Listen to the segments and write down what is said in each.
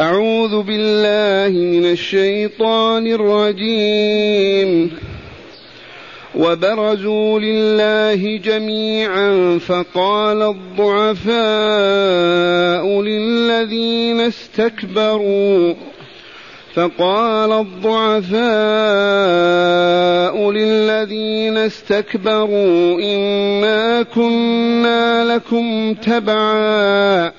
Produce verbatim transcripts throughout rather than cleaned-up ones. أعوذ بالله من الشيطان الرجيم. وبرزوا لله جميعا فقال الضعفاء للذين استكبروا فقال الضعفاء للذين استكبروا إنا كنا لكم تبعا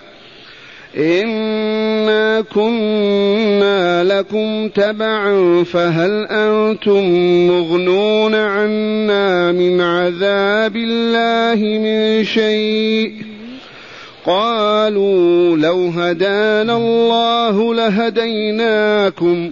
إنا كنا لكم تبعا فهل أنتم مغنون عنا من عذاب الله من شيء؟ قالوا لو هدانا الله لهديناكم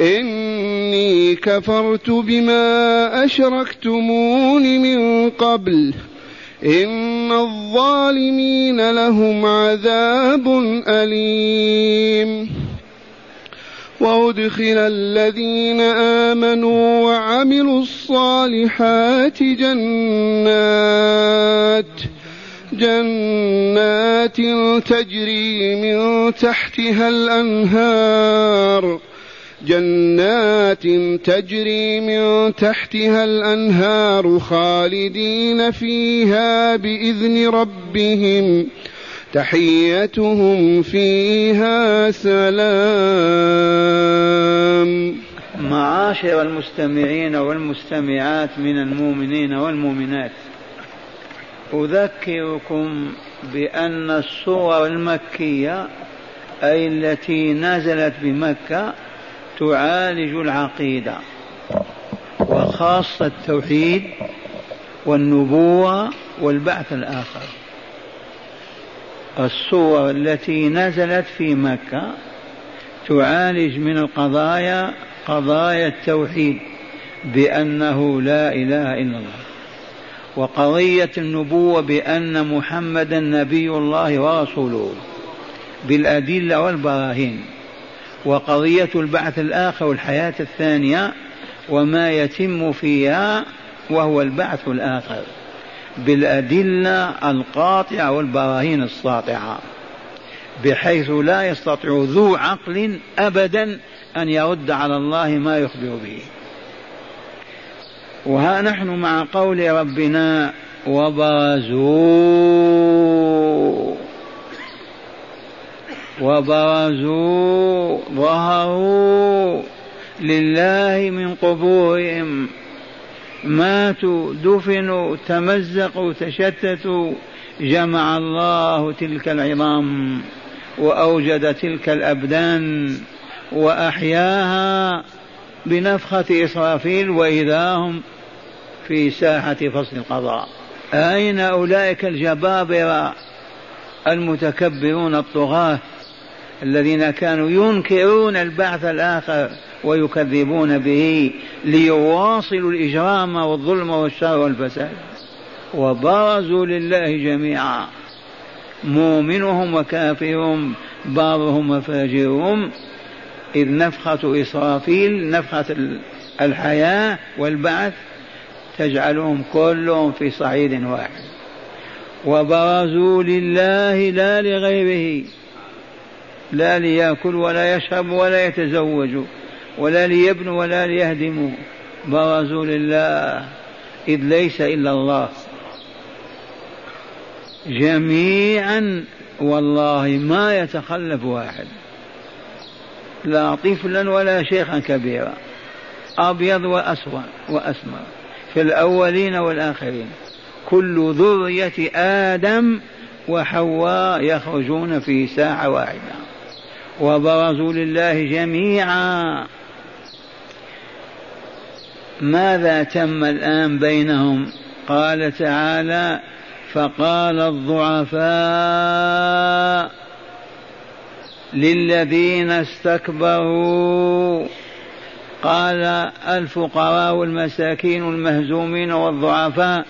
إني كفرت بما أشركتمون من قبل إن الظالمين لهم عذاب أليم. وأدخل الذين آمنوا وعملوا الصالحات جنات جنات تجري من تحتها الأنهار جنات تجري من تحتها الأنهار خالدين فيها بإذن ربهم تحيتهم فيها سلام. معاشر المستمعين والمستمعات من المؤمنين والمؤمنات، أذكركم بأن السور المكية أي التي نزلت بمكة تعالج العقيدة وخاصة التوحيد والنبوة والبعث الآخر. السور التي نزلت في مكة تعالج من القضايا قضايا التوحيد بأنه لا إله إلا الله، وقضية النبوة بأن محمدا نبي الله ورسوله بالأدلة والبراهين، وقضية البعث الآخر والحياة الثانية وما يتم فيها وهو البعث الآخر بالأدلة القاطعة والبراهين الساطعة، بحيث لا يستطيع ذو عقل أبدا أن يرد على الله ما يخبر به. وها نحن مع قول ربنا وبرزوا وبرزوا ظهروا لله من قبورهم، ماتوا دفنوا تمزقوا تشتتوا، جمع الله تلك العظام وأوجد تلك الأبدان وأحياها بنفخة إسرافيل وإذا هم في ساحة فصل القضاء. أين أولئك الجبابرة المتكبرون الطغاة الذين كانوا ينكرون البعث الآخر ويكذبون به ليواصلوا الإجرام والظلم والشر والفساد؟ وبرزوا لله جميعا، مؤمنهم وكافرهم، بارهم وفاجرهم، إذ نفخة إسرافيل نفخة الحياة والبعث تجعلهم كلهم في صعيد واحد. وبرزوا لله لا لغيره، لا ليأكل ولا يشرب ولا يتزوج ولا ليبن ولا ليهدموا، برزوا لله إذ ليس إلا الله جميعا. والله ما يتخلف واحد، لا طفلا ولا شيخا كبيرا، أبيض وأسود وأسمر في الأولين والآخرين. كل ذرية آدم وحواء يخرجون في ساعة واحدة وبرزوا لله جميعا. ماذا تم الآن بينهم؟ قال تعالى: فقال الضعفاء للذين استكبروا. قال الفقراء والمساكين والمهزومين والضعفاء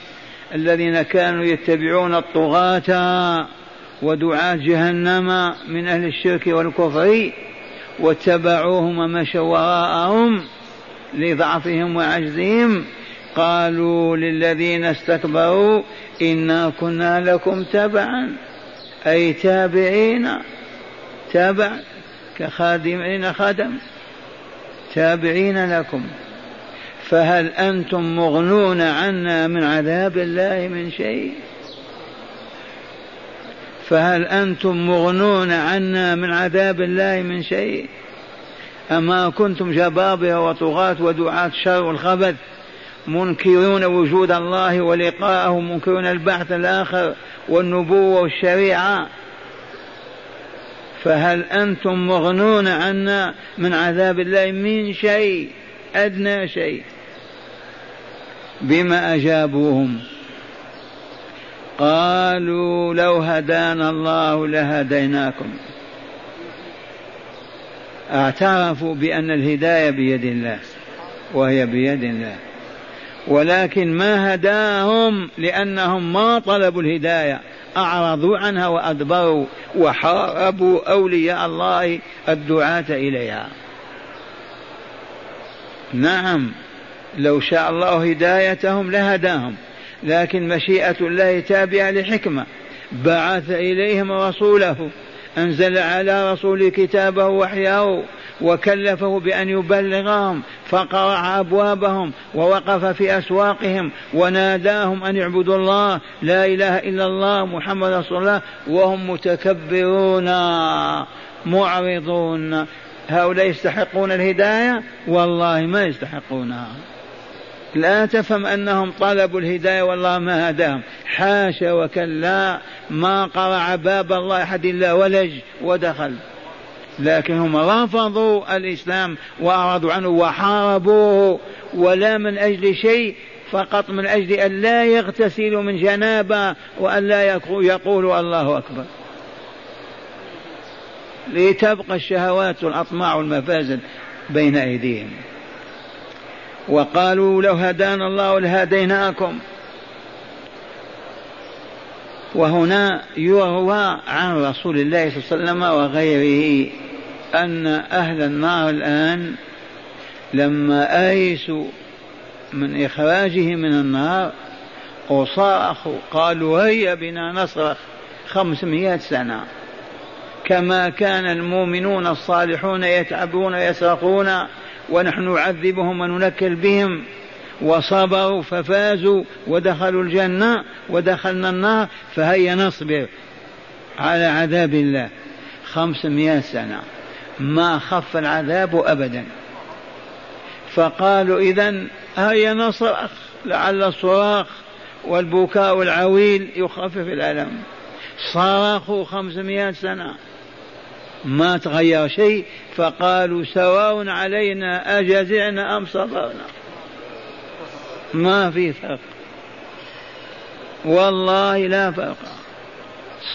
الذين كانوا يتبعون الطغاة ودعاة جهنم من أهل الشرك والكفر واتبعوهم ومشوا وراءهم لضعفهم وعجزهم. قالوا للذين استكبروا إنا كنا لكم تبعا، أي تابعين، تابع كخادمين خدم، تابعين لكم، فهل أنتم مغنون عنا من عذاب الله من شيء؟ فهل أنتم مغنون عنا من عذاب الله من شيء؟ أما كنتم جبابرة وطغاة ودعاة شر والخبث منكرون وجود الله ولقاءه، منكرون البعث الآخر والنبوة والشريعة، فهل أنتم مغنون عنا من عذاب الله من شيء، أدنى شيء؟ بما أجابوهم قالوا لو هدانا الله لهديناكم. اعترفوا بأن الهداية بيد الله، وهي بيد الله، ولكن ما هداهم لأنهم ما طلبوا الهداية، أعرضوا عنها وأدبروا وحاربوا أولياء الله الدعاة إليها. نعم، لو شاء الله هدايتهم لهداهم، لكن مشيئة الله تابعة لحكمة، بعث إليهم رسوله، أنزل على رسوله كتابه وحيه وكلفه بأن يبلغهم، فقرع أبوابهم ووقف في أسواقهم وناداهم أن يعبدوا الله، لا إله إلا الله محمد رسول الله، وهم متكبرون معرضون. هؤلاء يستحقون الهداية؟ والله ما يستحقونها. لا تفهم أنهم طلبوا الهداية والله ما هداهم، حاشا وكلا، ما قرع باب الله أحد إلا ولج ودخل، لكن هم رفضوا الإسلام وأعرضوا عنه وحاربوه، ولا من أجل شيء، فقط من أجل أن لا يغتسلوا من جنابة وأن لا يقولوا الله أكبر، لتبقى الشهوات والأطماع والمفاسد بين أيديهم. وقالوا لو هدانا الله لهديناكم. وهنا يروى عن رسول الله صلى الله عليه وسلم وغيره أن أهل النار الآن لما آيسوا من إخراجه من النار وصاخوا قالوا هيا بنا نصرخ خمسمائة سنة، كما كان المؤمنون الصالحون يتعبون ويصرخون ونحن نعذبهم وننكل بهم، وصبروا ففازوا ودخلوا الجنة ودخلنا النار، فهيا نصبر على عذاب الله خمسمائة سنة. ما خف العذاب أبدا، فقالوا إذن هيا نصرخ لعل الصراخ والبكاء العويل يخفف الألم. صرخوا خمسمائة سنة ما تغير شيء، فقالوا سواء علينا أجزعنا أم صبرنا، ما في فرق، والله لا فرق،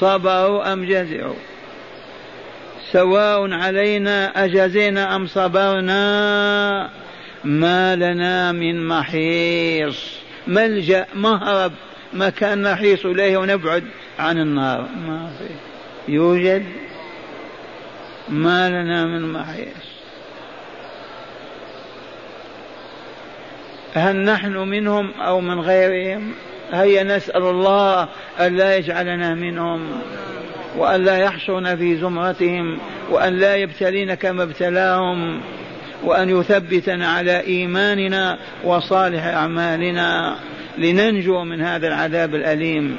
صبروا أم جزعوا، سواء علينا أجزعنا أم صبرنا، ما لنا من محيص، ملجأ، مهرب، مكان نحيص إليه ونبعد عن النار، ما في، يوجد؟ ما لنا من محيص. هل نحن منهم أو من غيرهم؟ هيا نسأل الله أن لا يجعلنا منهم، وأن لا يحشرنا في زمرتهم، وأن لا يبتلينا كما ابتلاهم، وأن يثبتنا على إيماننا وصالح أعمالنا لننجو من هذا العذاب الأليم،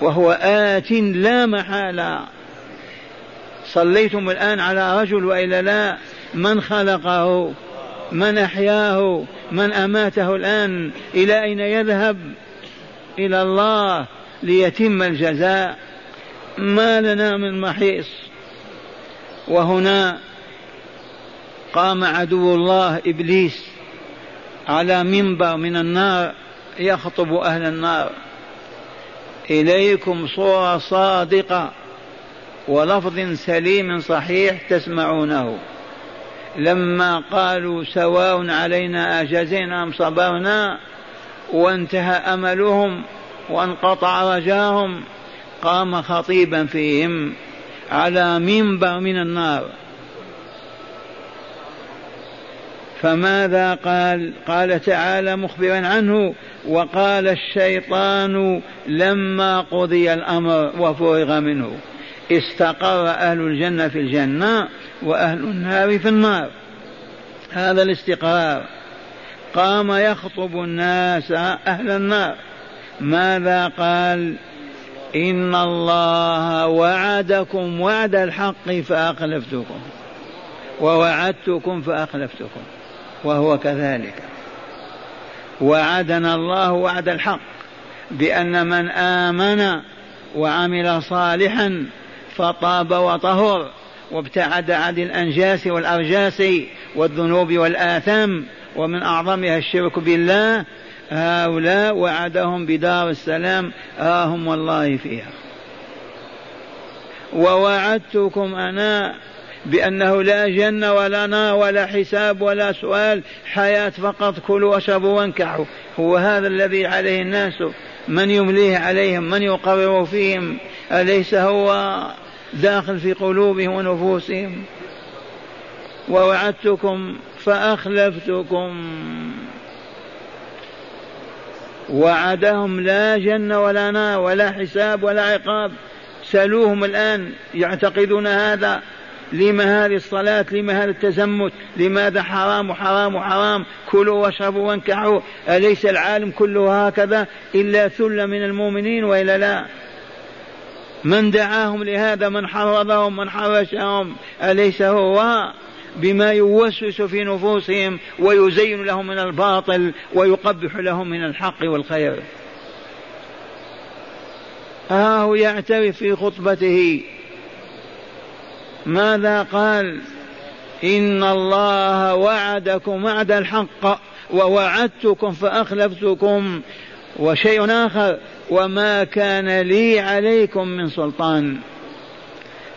وهو آت لا محالة. صليتم الآن على رجل وإلا لا؟ من خلقه؟ من أحياه؟ من أماته الآن؟ إلى أين يذهب؟ إلى الله ليتم الجزاء. ما لنا من محيص. وهنا قام عدو الله إبليس على منبر من النار يخطب أهل النار: إليكم صورة صادقة ولفظ سليم صحيح تسمعونه. لما قالوا سواء علينا أجزينا أم صبرنا وانتهى أملهم وانقطع رجاهم، قام خطيبا فيهم على منبر من النار. فماذا قال؟ قال تعالى مخبرا عنه: وقال الشيطان لما قضي الأمر وفرغ منه. استقر أهل الجنة في الجنة وأهل النار في النار. هذا الاستقرار. قام يخطب الناس أهل النار. ماذا قال؟ إن الله وعدكم وعد الحق فأخلفتكم ووعدتكم فأخلفتكم. وهو كذلك، وعدنا الله وعد الحق بأن من آمن وعمل صالحا فطاب وطهر وابتعد عن الأنجاس والأرجاس والذنوب والآثام، ومن أعظمها الشرك بالله، هؤلاء وعدهم بدار السلام ها هم والله فيها. ووعدتكم أنا بأنه لا جنة ولا نار ولا حساب ولا سؤال، حياة فقط، كلوا واشربوا وانكحوا. هو هذا الذي عليه الناس؟ من يمليه عليهم؟ من يقرر فيهم؟ أليس هو داخل في قلوبهم ونفوسهم؟ ووعدتكم فأخلفتكم. وعدهم لا جنة ولا نار ولا حساب ولا عقاب. سألوهم الآن يعتقدون هذا؟ لما هذه الصلاة؟ لما هذا التزمت؟ لماذا حرام وحرام وحرام؟ كلوا واشربوا وانكحوا. أليس العالم كله هكذا إلا ثلة من المؤمنين وإلا لا؟ من دعاهم لهذا؟ من حرضهم؟ من حرشهم؟ أليس هو بما يوسوس في نفوسهم ويزين لهم من الباطل ويقبح لهم من الحق والخير؟ ها هو يعترف في خطبته. ماذا قال؟ إن الله وعدكم وعد الحق ووعدتكم فأخلفتكم. وشيء آخر: وما كان لي عليكم من سلطان.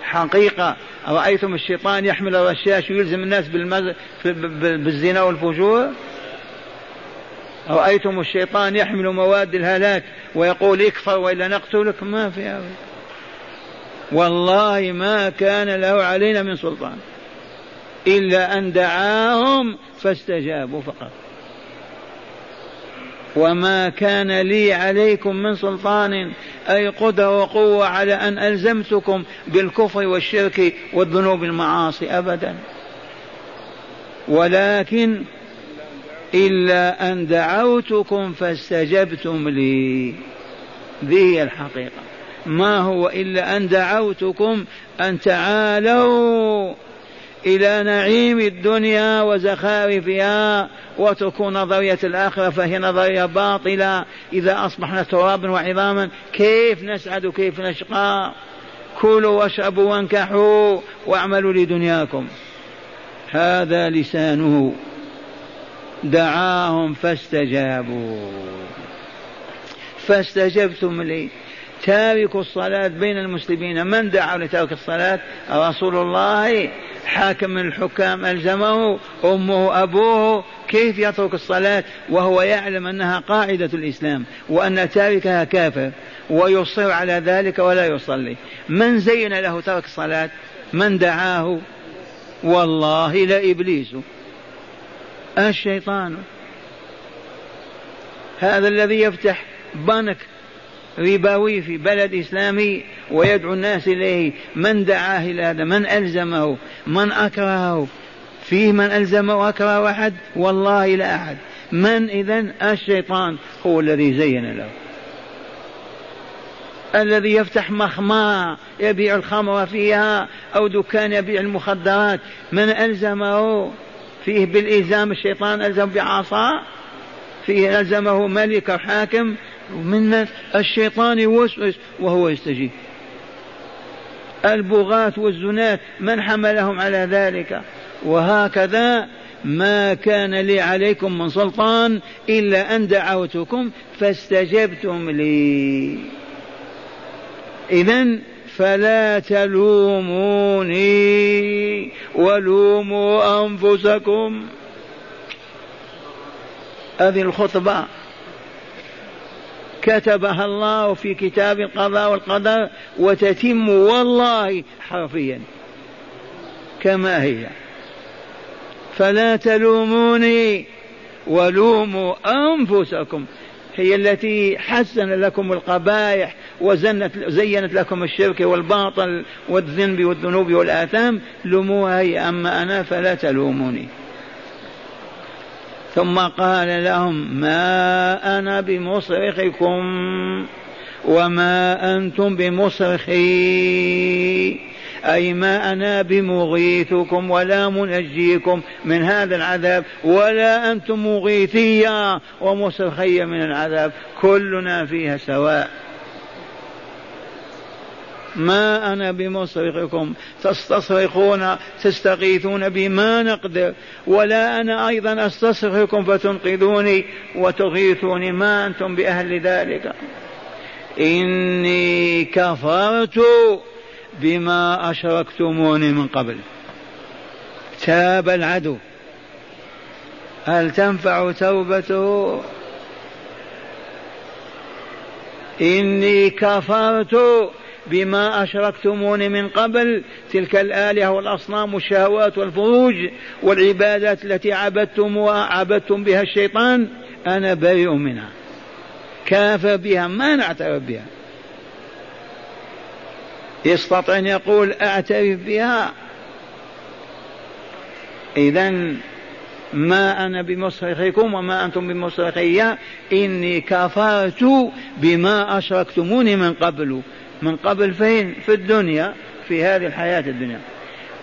حقيقة رأيتم الشيطان يحمل الرشاش ويلزم الناس بالمز... بالزنا والفجور؟ رأيتم الشيطان يحمل مواد الهلاك ويقول اكفر وإلا نقتلك؟ ما في هذا، والله ما كان له علينا من سلطان إلا أن دعاهم فاستجابوا فقط. وما كان لي عليكم من سلطان، أي قدرة وقوة على أن ألزمتكم بالكفر والشرك والذنوب المعاصي أبدا، ولكن إلا أن دعوتكم فاستجبتم لي. ذي الحقيقة، ما هو إلا أن دعوتكم أن تعالوا إلى نعيم الدنيا وزخارفها واتركوا نظرية الآخرة فهي نظرية باطلة. إذا أصبحنا ترابا وعظاما كيف نسعد وكيف نشقى؟ كلوا واشربوا وانكحوا واعملوا لدنياكم. هذا لسانه، دعاهم فاستجابوا. فاستجبتم لي. تارك الصلاة بين المسلمين، من دعا لتارك الصلاة؟ رسول الله، حاكم من الحكام ألزمه، أمه أبوه. كيف يترك الصلاة وهو يعلم أنها قاعدة الإسلام وأن تاركها كافر ويصر على ذلك ولا يصلي؟ من زين له ترك الصلاة؟ من دعاه؟ والله لا إبليس، الشيطان، هذا الذي يفتح بنك رباوي في بلد إسلامي ويدعو الناس إليه. من دعاه إلى هذا؟ من ألزمه؟ من أكرهه؟ فيه من ألزمه أكره أحد؟ والله لا أحد. من إذن؟ الشيطان هو الذي زين له، الذي يفتح مخمار يبيع الخمر فيها أو دكان يبيع المخدرات. من ألزمه فيه بالإلزام، الشيطان ألزم بعصا، فيه ألزمه ملك حاكم من الشيطان يوسوس وهو يستجيب. البغاة والزناة من حملهم على ذلك. وهكذا ما كان لي عليكم من سلطان إلا أن دعوتكم فاستجبتم لي. إذن فلا تلوموني ولوموا أنفسكم. هذه الخطبة كتبها الله في كتاب القضاء والقدر وتتم والله حرفيا كما هي. فلا تلوموني ولوموا أنفسكم، هي التي حسن لكم القبائح وزينت لكم الشرك والباطل والذنب والذنوب والآثام، لوموها هي، أما أنا فلا تلوموني. ثم قال لهم ما أنا بمصرخكم وما أنتم بمصرخي، أي ما أنا بمغيثكم ولا منجيكم من هذا العذاب، ولا أنتم مغيثية ومصرخية من العذاب، كلنا فيها سواء. ما أنا بمصرخكم، تستصرخون تستغيثون بما نقدر، ولا أنا أيضا أستصرخكم فتنقذوني وتغيثوني، ما أنتم بأهل ذلك. إني كفرت بما أشركتموني من قبل. تاب العدو، هل تنفع توبته؟ إني كفرت بما أشركتموني من قبل، تلك الآلهة والأصنام والشهوات والفروج والعبادات التي عبدتم وعبدتم بها الشيطان، أنا بريء منها، كافر بها، ما نعترف بها. يستطيع أن يقول أعترف بها. إذن ما أنا بمصرخكم وما أنتم بمصرخية، إني كفرت بما أشركتموني من قبل. من قبل فين؟ في الدنيا، في هذه الحياة الدنيا.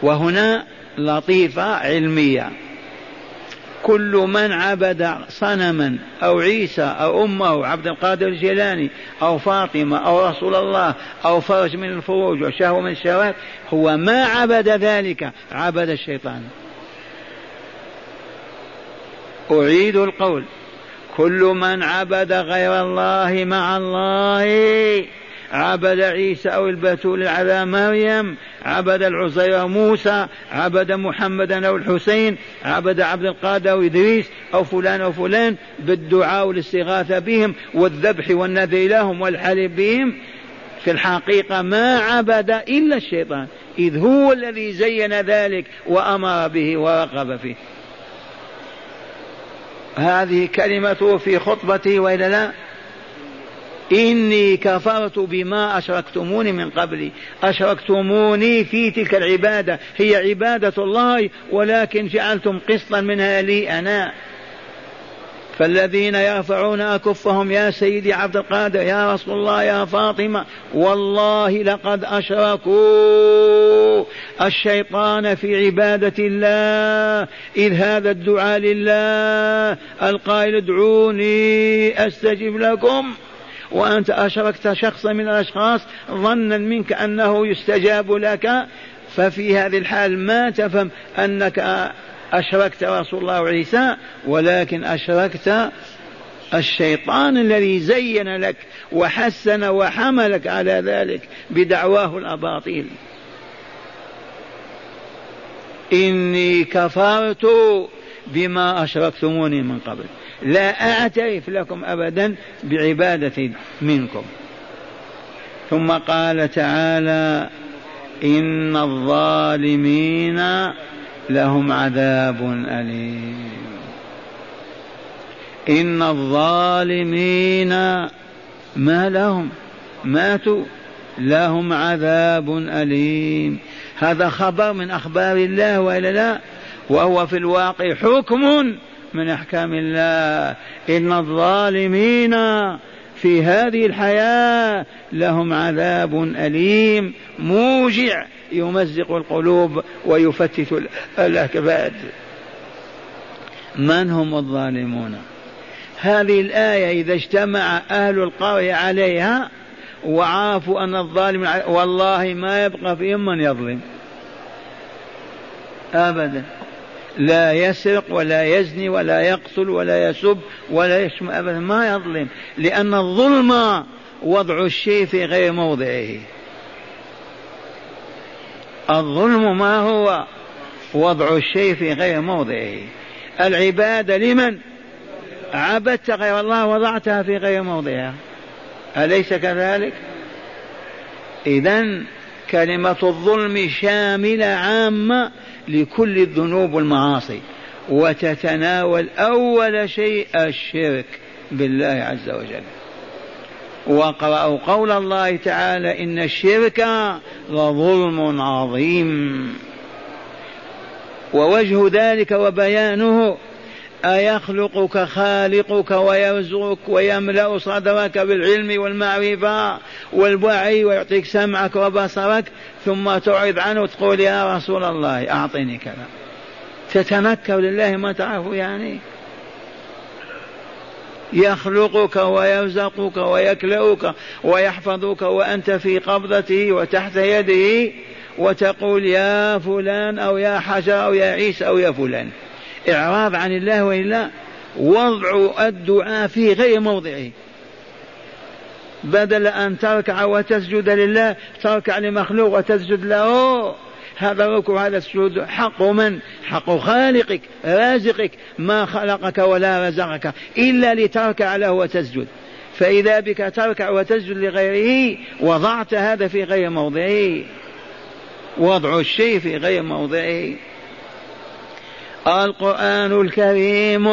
وهنا لطيفة علمية، كل من عبد صنما أو عيسى أو أمه أو عبد القادر الجيلاني أو فاطمة أو رسول الله أو فرج من الفروج وشهوة من الشهوات، هو ما عبد ذلك، عبد الشيطان. أعيد القول، كل من عبد غير الله مع الله، عبد عيسى أو البتول على مريم، عبد العزير موسى، عبد محمدا أو الحسين، عبد عبد القادر أو إدريس أو فلان أو فلان بالدعاء والاستغاثة بهم والذبح والنذر لهم والحلب بهم، في الحقيقة ما عبد إلا الشيطان، إذ هو الذي زين ذلك وأمر به ورغب فيه. هذه كلمته في خطبته وإلا لا؟ إني كفرت بما أشركتموني من قبل. أشركتموني في تلك العبادة، هي عبادة الله، ولكن جعلتم قسطا منها لي أنا. فالذين يرفعون أكفهم يا سيدي عبد القادر يا رسول الله يا فاطمة، والله لقد أشركوا الشيطان في عبادة الله، إذ هذا الدعاء لله القائل ادعوني أستجب لكم، وأنت أشركت شخصا من الأشخاص ظنا منك أنه يستجاب لك. ففي هذه الحال ما تفهم أنك أشركت رسول الله وعيسى، ولكن أشركت الشيطان الذي زين لك وحسن وحملك على ذلك بدعواه الأباطيل. إني كفرت بما أشركتموني من قبل، لا أعترف لكم أبدا بعبادة منكم. ثم قال تعالى إن الظالمين لهم عذاب أليم. إن الظالمين ما لهم؟ ماتوا، لهم عذاب أليم. هذا خبر من أخبار الله وإلا لا؟ وهو في الواقع حكم من أحكام الله. إن الظالمين في هذه الحياة لهم عذاب أليم موجع، يمزق القلوب ويفتت الأكباد. من هم الظالمون؟ هذه الآية إذا اجتمع أهل القرية عليها وعرفوا أن الظالم والله ما يبقى فيهم من يظلم أبدا. لا يسرق ولا يزني ولا يقتل ولا يسب ولا يشتم أبدا، ما يظلم، لأن الظلم وضع الشيء في غير موضعه. الظلم ما هو؟ وضع الشيء في غير موضعه. العبادة لمن؟ عبدت غير الله وضعتها في غير موضعها، أليس كذلك؟ إذن كلمة الظلم شاملة عامة لكل الذنوب والمعاصي، وتتناول أول شيء الشرك بالله عز وجل. وقرأوا قول الله تعالى إن الشرك لظلم عظيم. ووجه ذلك وبيانه أيخلقك خالقك ويرزقك ويملأ صدرك بالعلم والمعرفة والوعي ويعطيك سمعك وبصرك، ثم تعرض عنه وتقول يا رسول الله أعطني كذا، تتنكر لله ما تعرف يعني. يخلقك ويرزقك ويكلؤك ويحفظك وأنت في قبضته وتحت يده، وتقول يا فلان أو يا حجر أو يا عيسى أو يا فلان، إعراض عن الله. وإلا وضع الدعاء في غير موضعه، بدل أن تركع وتسجد لله تركع لمخلوق وتسجد له. هذا الركوع هذا السجود حق من؟ حق خالقك رازقك، ما خلقك ولا رزقك إلا لتركع له وتسجد، فإذا بك تركع وتسجد لغيره، وضعت هذا في غير موضعه، وضع الشيء في غير موضعه. القرآن الكريم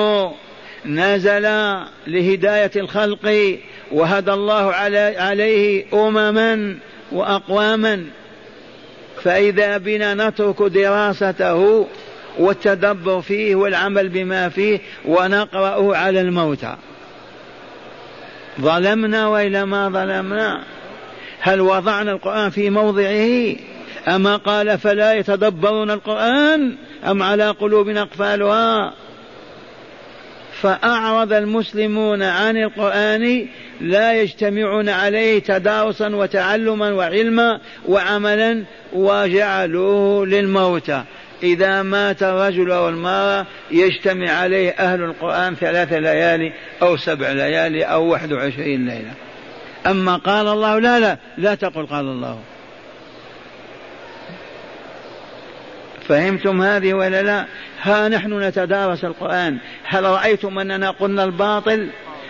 نزل لهداية الخلق، وهدى الله عليه أمما وأقواما، فإذا بنا نترك دراسته والتدبر فيه والعمل بما فيه ونقرأه على الموتى. ظلمنا وإلى ما ظلمنا. هل وضعنا القرآن في موضعه؟ أما قال فلا يتدبرون القرآن أم على قلوبنا أقفالها؟ فأعرض المسلمون عن القرآن، لا يجتمعون عليه تدارسا وتعلما وعلما وعملا، وجعلوه للموتى. إذا مات الرجل أو المرأة يجتمع عليه أهل القرآن ثلاث ليالي أو سبع ليالي أو واحد وعشرين ليلة. أما قال الله لا لا لا تقل قال الله. فهمتم هذه ولا لا؟ ها نحن نتدارس القرآن. هل رأيتم أننا قلنا الباطل،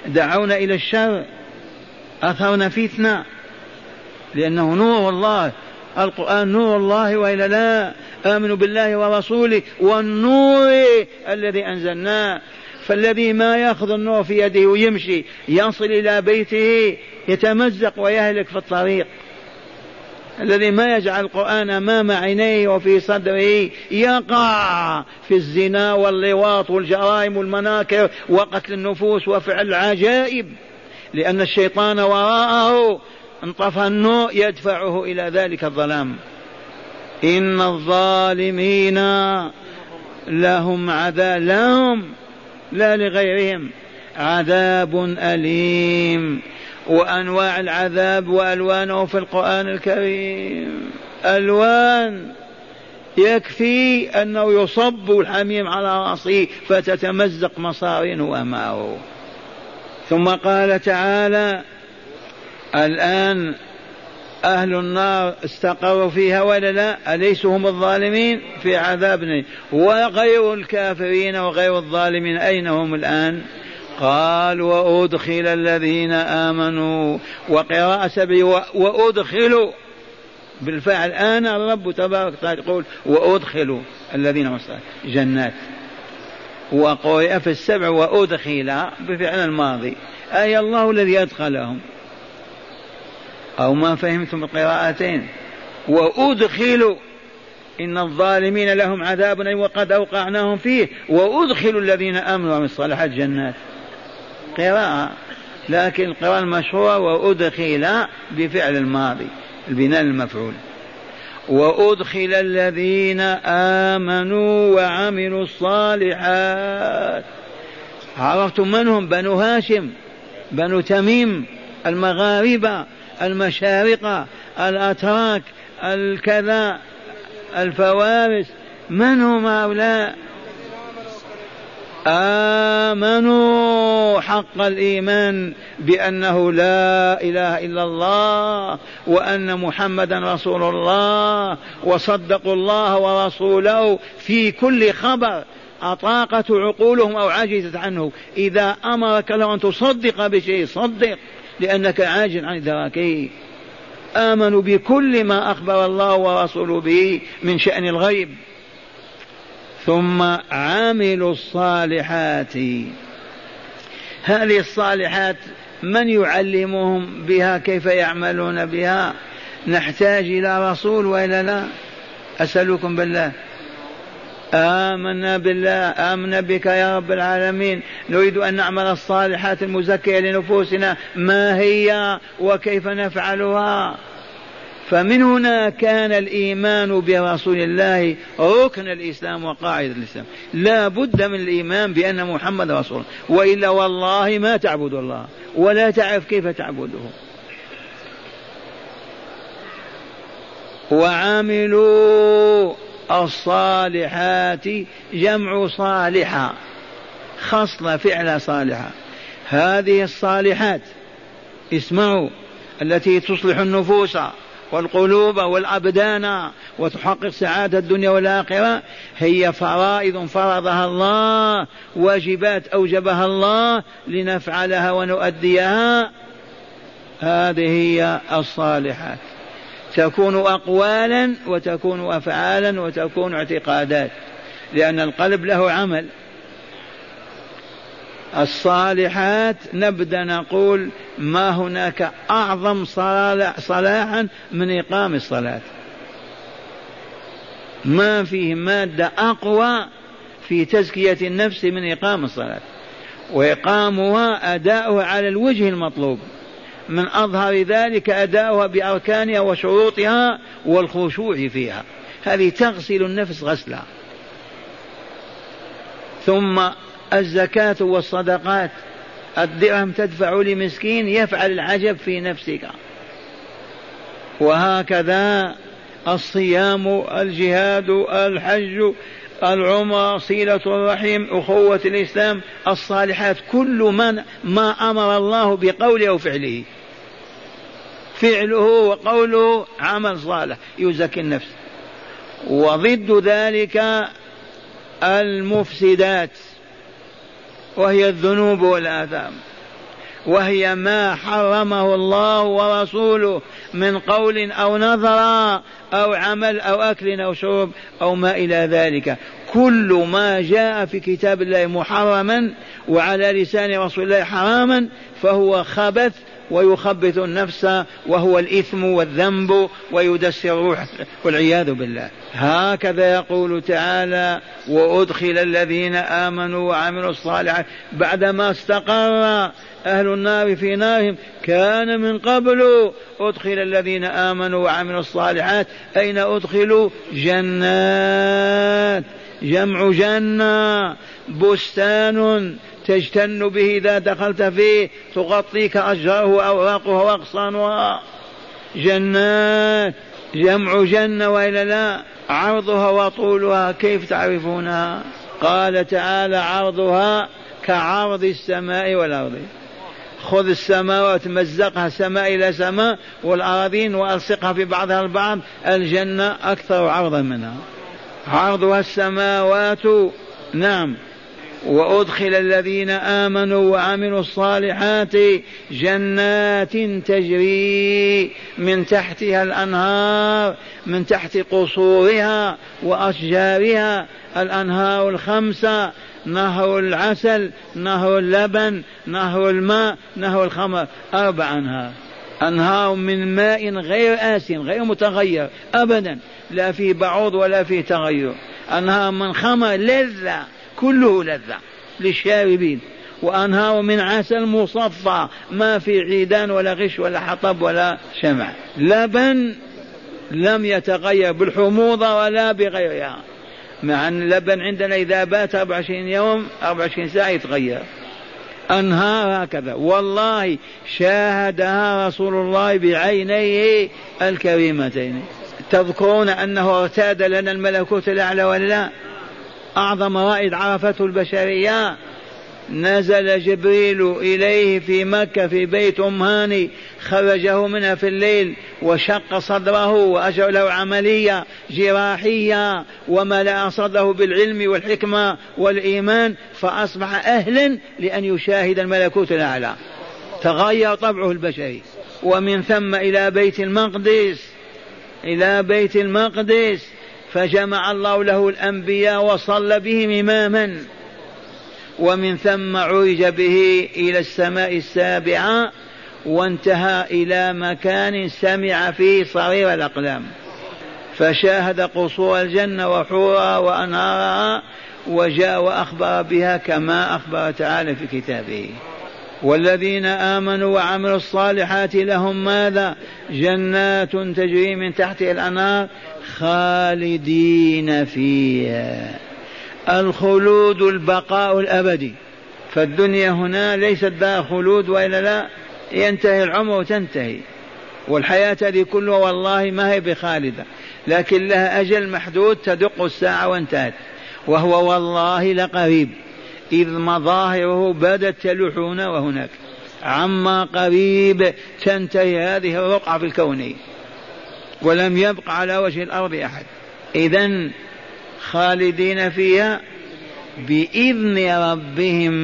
دعونا إلى الشر، أثرنا فتنة؟ لأنه نور الله، القرآن نور الله ولا لا؟ آمنوا بالله ورسوله والنور الذي أنزلناه. فالذي ما يأخذ النور في يده ويمشي يصل إلى بيته يتمزق ويهلك في الطريق. الذي ما يجعل القرآن أمام عينيه وفي صدره يقع في الزنا واللواط والجرائم والمناكر وقتل النفوس وفعل العجائب، لأن الشيطان وراءه انطفى النور يدفعه إلى ذلك الظلام. إن الظالمين لهم عذاب، لهم لا لغيرهم، عذاب أليم. وأنواع العذاب وألوانه في القرآن الكريم ألوان، يكفي أنه يصب الحميم على رأسه فتتمزق مصارينه أمامه. ثم قال تعالى الآن أهل النار استقروا فيها ولا لا؟ أليسوا هم الظالمين في عذابنا؟ وغير الكافرين وغير الظالمين أين هم الآن؟ قال وأدخل الذين آمنوا، وقراءة سبعي وأدخلوا بالفعل. أنا الرب تبارك وتعالى يقول وأدخلوا الذين وصلوا جنات، وقرئ في السبع وأدخل بفعل الماضي، أي الله الذي أدخلهم. أو ما فهمتم القراءتين؟ وأدخلوا إن الظالمين لهم عذاب وقد أوقعناهم فيه، وأدخلوا الذين آمنوا وعملوا الصالحات جنات، قراءة. لكن القراءة المشهورة وأدخل بفعل الماضي البناء المفعول. وأدخل الذين آمنوا وعملوا الصالحات. عرفتم من هم؟ بنو هاشم، بنو تميم، المغاربة، المشارقة، الأتراك، الكذا، الفوارس. من هم هؤلاء؟ آمنوا حق الإيمان بأنه لا إله إلا الله وأن محمدا رسول الله، وصدقوا الله ورسوله في كل خبر أطاقت عقولهم أو عجزت عنه. إذا أمرك لو أن تصدق بشيء صدق لأنك عاجز عن إدراكه. آمنوا بكل ما أخبر الله ورسوله به من شأن الغيب. ثم عملوا الصالحات. هذه الصالحات من يعلمهم بها؟ كيف يعملون بها؟ نحتاج إلى رسول وإلا لا؟ أسألكم بالله. آمنا بالله، آمنا بك يا رب العالمين، نريد أن نعمل الصالحات المزكية لنفوسنا، ما هي وكيف نفعلها؟ فمن هنا كان الإيمان برسول الله ركن الإسلام وقاعدة الإسلام، لا بد من الإيمان بأن محمد رسول الله، وإلا والله ما تعبد الله ولا تعرف كيف تعبده. وعملوا الصالحات جمع صالحة، خصلة فعل صالحة. هذه الصالحات اسمعوا التي تصلح النفوس والقلوب والأبدان وتحقق سعادة الدنيا والآخرة، هي فرائض فرضها الله، واجبات أوجبها الله لنفعلها ونؤديها. هذه هي الصالحات، تكون أقوالا وتكون أفعالا وتكون اعتقادات، لأن القلب له عمل. الصالحات نبدأ نقول ما هناك أعظم صلاحا من إقام الصلاة، ما فيه مادة أقوى في تزكية النفس من إقام الصلاة، وإقامها أداؤها على الوجه المطلوب. من أظهر ذلك أداؤها بأركانها وشروطها والخشوع فيها، هذه تغسل النفس غسلا. ثم الزكاة والصدقات، الدرهم تدفع لمسكين يفعل العجب في نفسك. وهكذا الصيام، الجهاد، الحج، العمرة، صلة الرحم، أخوة الإسلام، الصالحات، كل من ما أمر الله بقوله أو فعله، فعله وقوله عمل صالح يزكي النفس. وضد ذلك المفسدات، وهي الذنوب والآثام، وهي ما حرمه الله ورسوله من قول أو نظر أو عمل أو أكل أو شرب أو ما إلى ذلك. كل ما جاء في كتاب الله محرما وعلى لسان رسول الله حراما فهو خبث ويخبث النفس، وهو الإثم والذنب ويدسر الروح والعياذ بالله. هكذا يقول تعالى وأدخل الذين آمنوا وعملوا الصالحات، بعدما استقر أهل النار في نارهم كان من قبل أدخل الذين آمنوا وعملوا الصالحات. أين أدخلوا؟ جنات، جمع جنة، بستان تجتن به إذا دخلت فيه تغطيك أشجاره أوراقها وأغصانها. جنات جمع جنة وإلا لا؟ عرضها وطولها كيف تعرفونها؟ قال تعالى عرضها كعرض السماء والأرض. خذ السماء وتمزقها سماء إلى سماء والأراضين وألصقها في بعضها البعض، الجنة أكثر عرضا منها، عرضها السماوات. نعم. وأدخل الذين آمنوا وعملوا الصالحات جنات تجري من تحتها الأنهار، من تحت قصورها وأشجارها الأنهار الخمسة، نهر العسل، نهر اللبن، نهر الماء، نهر الخمر، أربع أنهار. أنهار من ماء غير آسن، غير متغير أبدا، لا فيه بعوض ولا فيه تغير. أنهار من خمر لذة، كله لذة للشاربين، وأنهار من عسل مصفى ما في عيدان ولا غش ولا حطب ولا شمع، لبن لم يتغير بالحموضة ولا بغيرها، مع أن اللبن عندنا إذا بات أربعة وعشرين يوم أربعة وعشرين ساعة يتغير. أنهار هكذا، والله شاهدها رسول الله بعينيه الكريمتين. تذكرون أنه ارتاد لنا الملكوت الأعلى ولا؟ أعظم رائد عرفته البشرية، نزل جبريل إليه في مكة في بيت أم هاني، خرجه منها في الليل وشق صدره وأجرى له عملية جراحية وملأ صدره بالعلم والحكمة والإيمان، فأصبح أهلا لأن يشاهد الملكوت الأعلى. تغير طبعه البشري. ومن ثم إلى بيت المقدس، إلى بيت المقدس، فجمع الله له الأنبياء وصلى بهم إماما، ومن ثم عرج به إلى السماء السابعة وانتهى إلى مكان سمع فيه صرير الأقلام، فشاهد قصور الجنة وحورها وأنهارها، وجاء وأخبر بها كما أخبر تعالى في كتابه. والذين آمنوا وعملوا الصالحات لهم ماذا؟ جنات تجري من تحتها الأنهار خالدين فيها. الخلود البقاء الأبدي، فالدنيا هنا ليست دار خلود وإلا لا، ينتهي العمر وتنتهي، والحياة هذه كلها والله ما هي بخالدة، لكن لها أجل محدود، تدق الساعة وانتهت، وهو والله لقريب، إذ مظاهره بدت تلوح هنا وهناك، عما قريب تنتهي هذه الرقعة في الكون ولم يبق على وجه الأرض أحد. إذن خالدين فيها بإذن ربهم،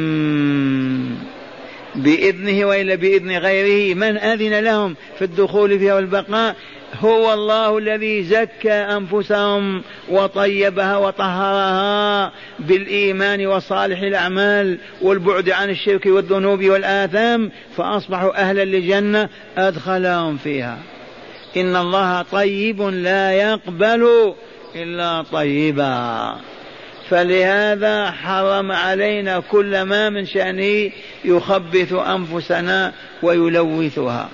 بإذنه وإلا بإذن غيره، من أذن لهم في الدخول فيها والبقاء؟ هو الله الذي زكى أنفسهم وطيبها وطهرها بالإيمان وصالح الأعمال والبعد عن الشرك والذنوب والآثام، فأصبحوا أهلا للجنة أدخلهم فيها. إن الله طيب لا يقبل إلا طيبا، فلهذا حرم علينا كل ما من شأنه يخبث أنفسنا ويلوثها،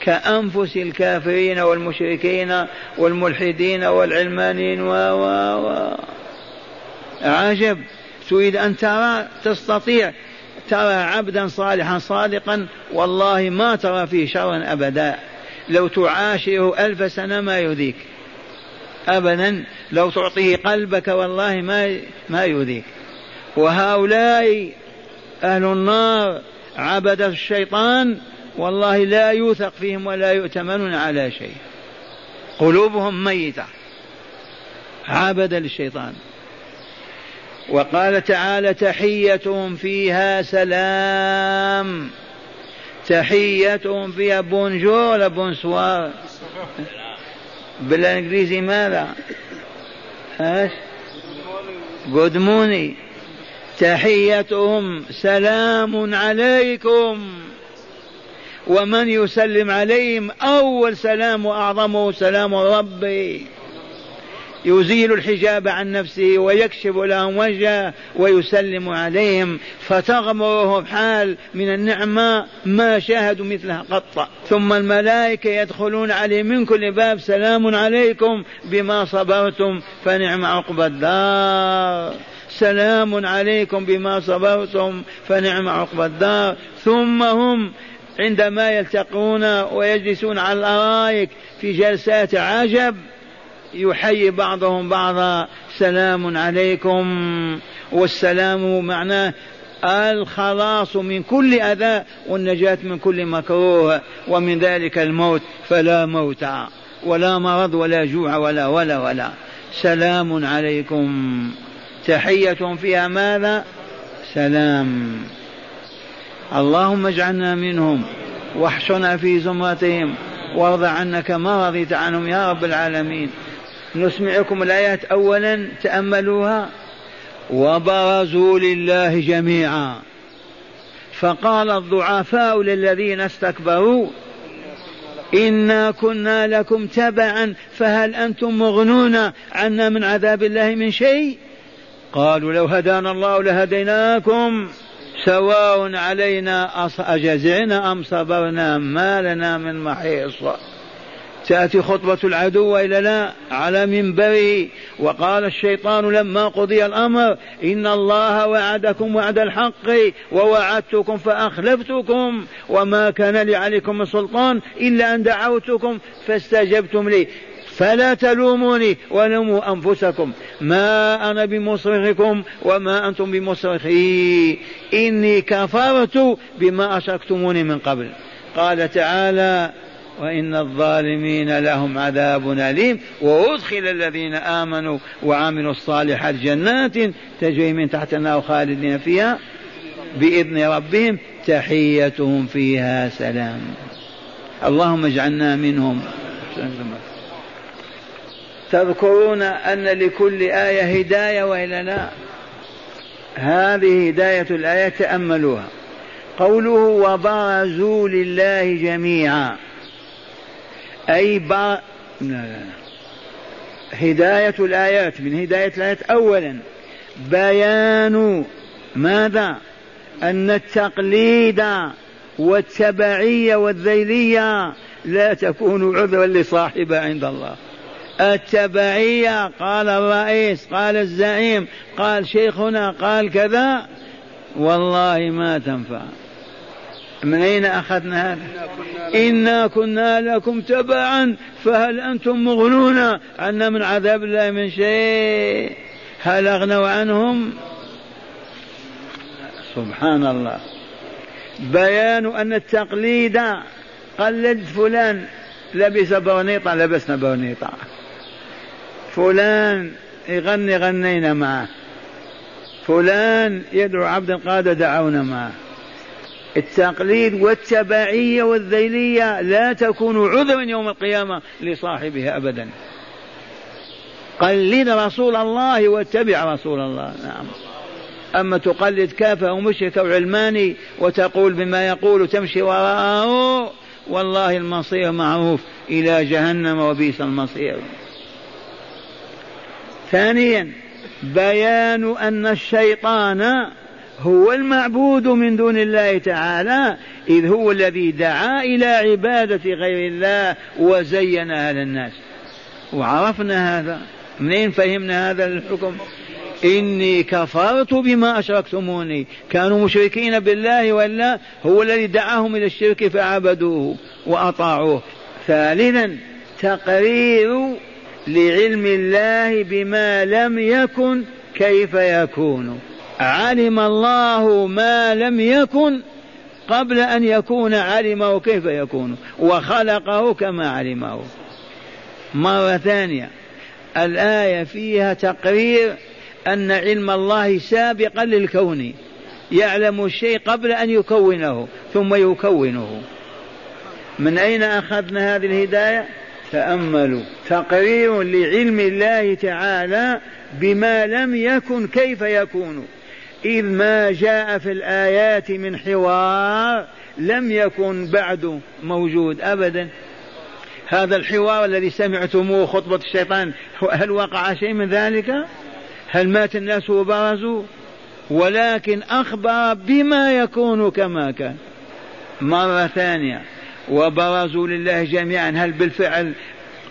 كأنفس الكافرين والمشركين والملحدين والعلمانيين و و و عجب. تريد أن ترى، تستطيع ترى عبدا صالحا صادقا، والله ما ترى فيه شرا أبدا، لو تعاشره ألف سنة ما يذيك أبدا، لو تعطيه قلبك والله ما ما يؤذيك. وهؤلاء أهل النار عبدة الشيطان، والله لا يوثق فيهم ولا يؤتمنون على شيء، قلوبهم ميتة عبدة للشيطان. وقال تعالى تحيتهم فيها سلام، تحيتهم فيها بونجور بونسوار بالانجليزي ماذا؟ ايش؟ جود مورنينغ. تحيتهم سلام عليكم، ومن يسلم عليهم اول سلام واعظمه سلام ربي، يزيل الحجاب عن نفسه ويكشف لهم وجهه ويسلم عليهم، فتغمرهم حال من النعمة ما شاهدوا مثلها قط. ثم الملائكة يدخلون عليه من كل باب، سلام عليكم بما صبرتم فنعم عقبى الدار، سلام عليكم بما صبرتم فنعم عقبى الدار. ثم هم عندما يلتقون ويجلسون على الأرائك في جلسات عجب، يحيي بعضهم بعضا سلام عليكم، والسلام معناه الخلاص من كل أذى والنجاة من كل مكروه ومن ذلك الموت، فلا موت ولا مرض ولا جوع ولا ولا ولا، سلام عليكم. تحية فيها ماذا؟ سلام. اللهم اجعلنا منهم واحشنا في زمرتهم وارض عنا كما رضيت عنهم يا رب العالمين. نسمعكم الآيات أولا، تأملوها. وبرزوا لله جميعا فقال الضعفاء للذين استكبروا إنا كنا لكم تبعا فهل أنتم مغنون عنا من عذاب الله من شيء؟ قالوا لو هدانا الله لهديناكم، سواء علينا أجزعنا أم صبرنا ما لنا من محيص. تأتي خطبة العدو إلى لا على منبره. وقال الشيطان لما قضي الأمر إن الله وعدكم وعد الحق ووعدتكم فأخلفتكم وما كان لي عليكم من سلطان إلا أن دعوتكم فاستجبتم لي فلا تلوموني ولوموا أنفسكم ما أنا بمصرخكم وما أنتم بمصرخي إني كفرت بما أشركتموني من قبل. قال تعالى وإن الظالمين لهم عذاب أليم. وأدخل الذين آمنوا وعملوا الصالحات جنات تجري من تحت النار خالدين فيها بإذن ربهم تحيتهم فيها سلام. اللهم اجعلنا منهم. تذكرون أن لكل آية هداية وإلا لا؟ هذه هداية الآية تأملوها. قوله وبرزوا لله جميعا أي با... لا لا. هداية الآيات من هداية الآيات أولا بيان ماذا؟ أن التقليد والتبعية والذيلية لا تكون عذرا لصاحبها عند الله. التبعية قال الرئيس قال الزعيم قال شيخنا قال كذا والله ما تنفع. من أين أخذنا هذا؟ إنا كنا لكم تبعا فهل أنتم مغنون عنا من عذاب الله من شيء؟ هل أغنوا عنهم؟ سبحان الله. بيان أن التقليد قلد فلان لبس برنيطة لبسنا برنيطة فلان يغني غنينا معه فلان يدعو عبد القادر دعونا معه. التقليد والتبعية والذيلية لا تكون عذرا يوم القيامة لصاحبها أبدا. قلد رسول الله واتبع رسول الله. نعم. أما تقلد كافر أو مشرك أو علماني وتقول بما يقول تمشي وراءه والله المصير معروف إلى جهنم وبئس المصير. ثانيا بيان أن الشيطان هو المعبود من دون الله تعالى إذ هو الذي دعا إلى عبادة غير الله وزينها للناس. وعرفنا هذا منين؟ فهمنا هذا الحكم. إني كفرت بما أشركتموني. كانوا مشركين بالله ولا هو الذي دعاهم إلى الشرك فعبدوه وأطاعوه. ثالثا تقرير لعلم الله بما لم يكن كيف يكون. علم الله ما لم يكن قبل أن يكون علمه كيف يكون وخلقه كما علمه. مرة ثانية الآية فيها تقرير أن علم الله سابقا للكون يعلم الشيء قبل أن يكونه ثم يكونه. من أين أخذنا هذه الهداية؟ تأملوا. تقرير لعلم الله تعالى بما لم يكن كيف يكون إذ ما جاء في الآيات من حوار لم يكن بعد موجود أبدا. هذا الحوار الذي سمعتموه خطبة الشيطان هل وقع شيء من ذلك؟ هل مات الناس وبرزوا؟ ولكن أخبر بما يكون كما كان. مرة ثانية وبرزوا لله جميعا. هل بالفعل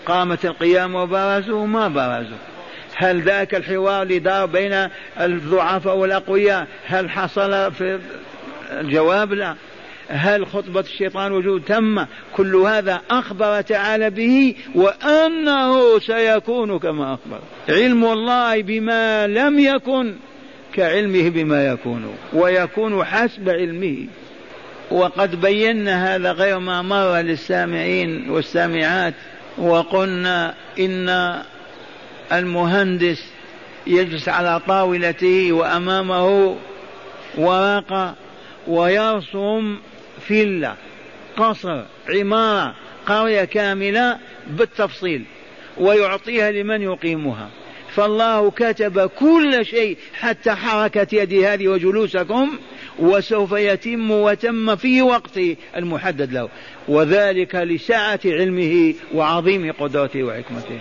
قامت القيامة وبرزوا؟ ما برزوا. هل ذاك الحوار اللي دار بين الضعفاء والأقوياء هل حصل؟ في الجواب لا. هل خطبة الشيطان وجود تم؟ كل هذا أخبر تعالى به وأنه سيكون كما أخبر. علم الله بما لم يكن كعلمه بما يكون ويكون حسب علمه. وقد بينا هذا غير ما مر للسامعين والسامعات وقلنا إن المهندس يجلس على طاولته وأمامه ورقة ويرسم فيلا قصر عمارة قرية كاملة بالتفصيل ويعطيها لمن يقيمها. فالله كتب كل شيء حتى حركة يدي هذه وجلوسكم وسوف يتم وتم في وقته المحدد له وذلك لسعة علمه وعظيم قدرته وحكمته.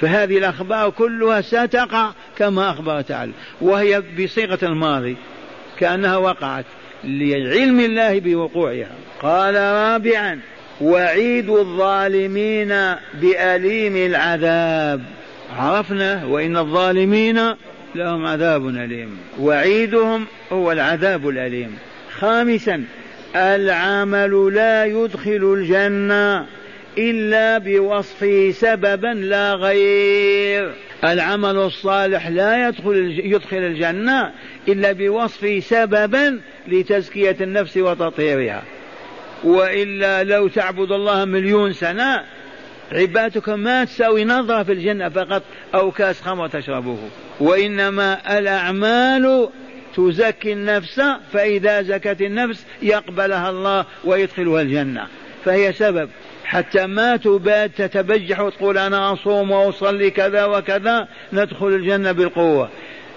فهذه الأخبار كلها ستقع كما أخبر تعالى وهي بصيغة الماضي كأنها وقعت لعلم الله بوقوعها. قال رابعا وعيد الظالمين بأليم العذاب، عرفنا وإن الظالمين لهم عذاب أليم، وعيدهم هو العذاب الأليم. خامسا العمل لا يدخل الجنة إلا بوصفه سببا لا غير، العمل الصالح لا يدخل يدخل الجنة إلا بوصفه سببا لتزكية النفس وتطهيرها، وإلا لو تعبد الله مليون سنة عبادتكم ما تساوي نظرة في الجنة فقط أو كاس خمر تشربه، وإنما الأعمال تزكي النفس، فإذا زكت النفس يقبلها الله ويدخلها الجنة، فهي سبب حتى ما تبات تتبجح وتقول أنا أصوم وأصلي كذا وكذا ندخل الجنة بالقوة.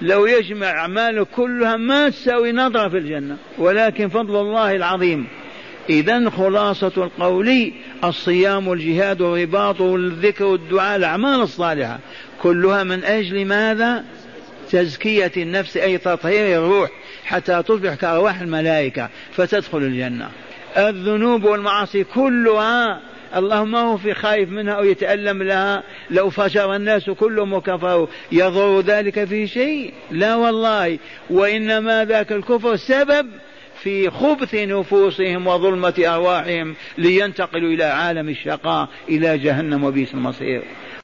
لو يجمع أعماله كلها ما تساوي نظرة في الجنة، ولكن فضل الله العظيم. إذن خلاصة القول الصيام والجهاد والرباط والذكر والدعاء الأعمال الصالحة كلها من أجل ماذا؟ تزكية النفس، أي تطهير الروح حتى تصبح كأرواح الملائكة فتدخل الجنة. الذنوب والمعاصي كلها اللهم ما هو في خائف منها أو يتألم لها، لو فجر الناس كلهم وكفروا يضر ذلك في شيء؟ لا والله، وإنما ذاك الكفر سبب في خبث نفوسهم وظلمة أرواحهم لينتقلوا إلى عالم الشقاء إلى جهنم وبئس المصير.